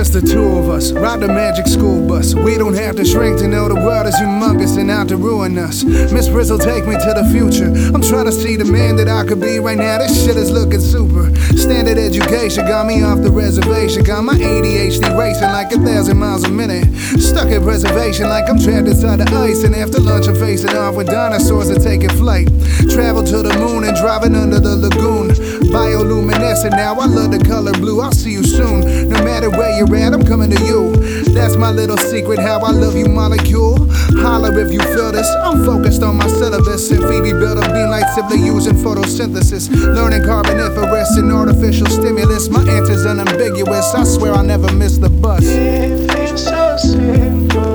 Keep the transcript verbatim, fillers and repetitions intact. just the two of us, ride the magic school bus. We don't have to shrink to know the world is humongous and out to ruin us. Miss Frizzle, take me to the future. I'm trying to see the man that I could be right now. This shit is looking super. Standard education got me off the reservation. Got my A D H D racing like a thousand miles a minute. Stuck at reservation like I'm trapped inside the ice. And after lunch I'm facing off with dinosaurs and taking flight. Travel to the moon and driving under the lagoon. Bioluminescent, now I love the color blue. I'll see you soon. No matter where you're at, I'm coming to you. That's my little secret, how I love you molecule. Holler if you feel this. I'm focused on my syllabus. And Phoebe built a D-light simply using photosynthesis. Learning carboniferous and artificial stimulus. My answer's unambiguous. I swear I never miss the bus. It feels so simple.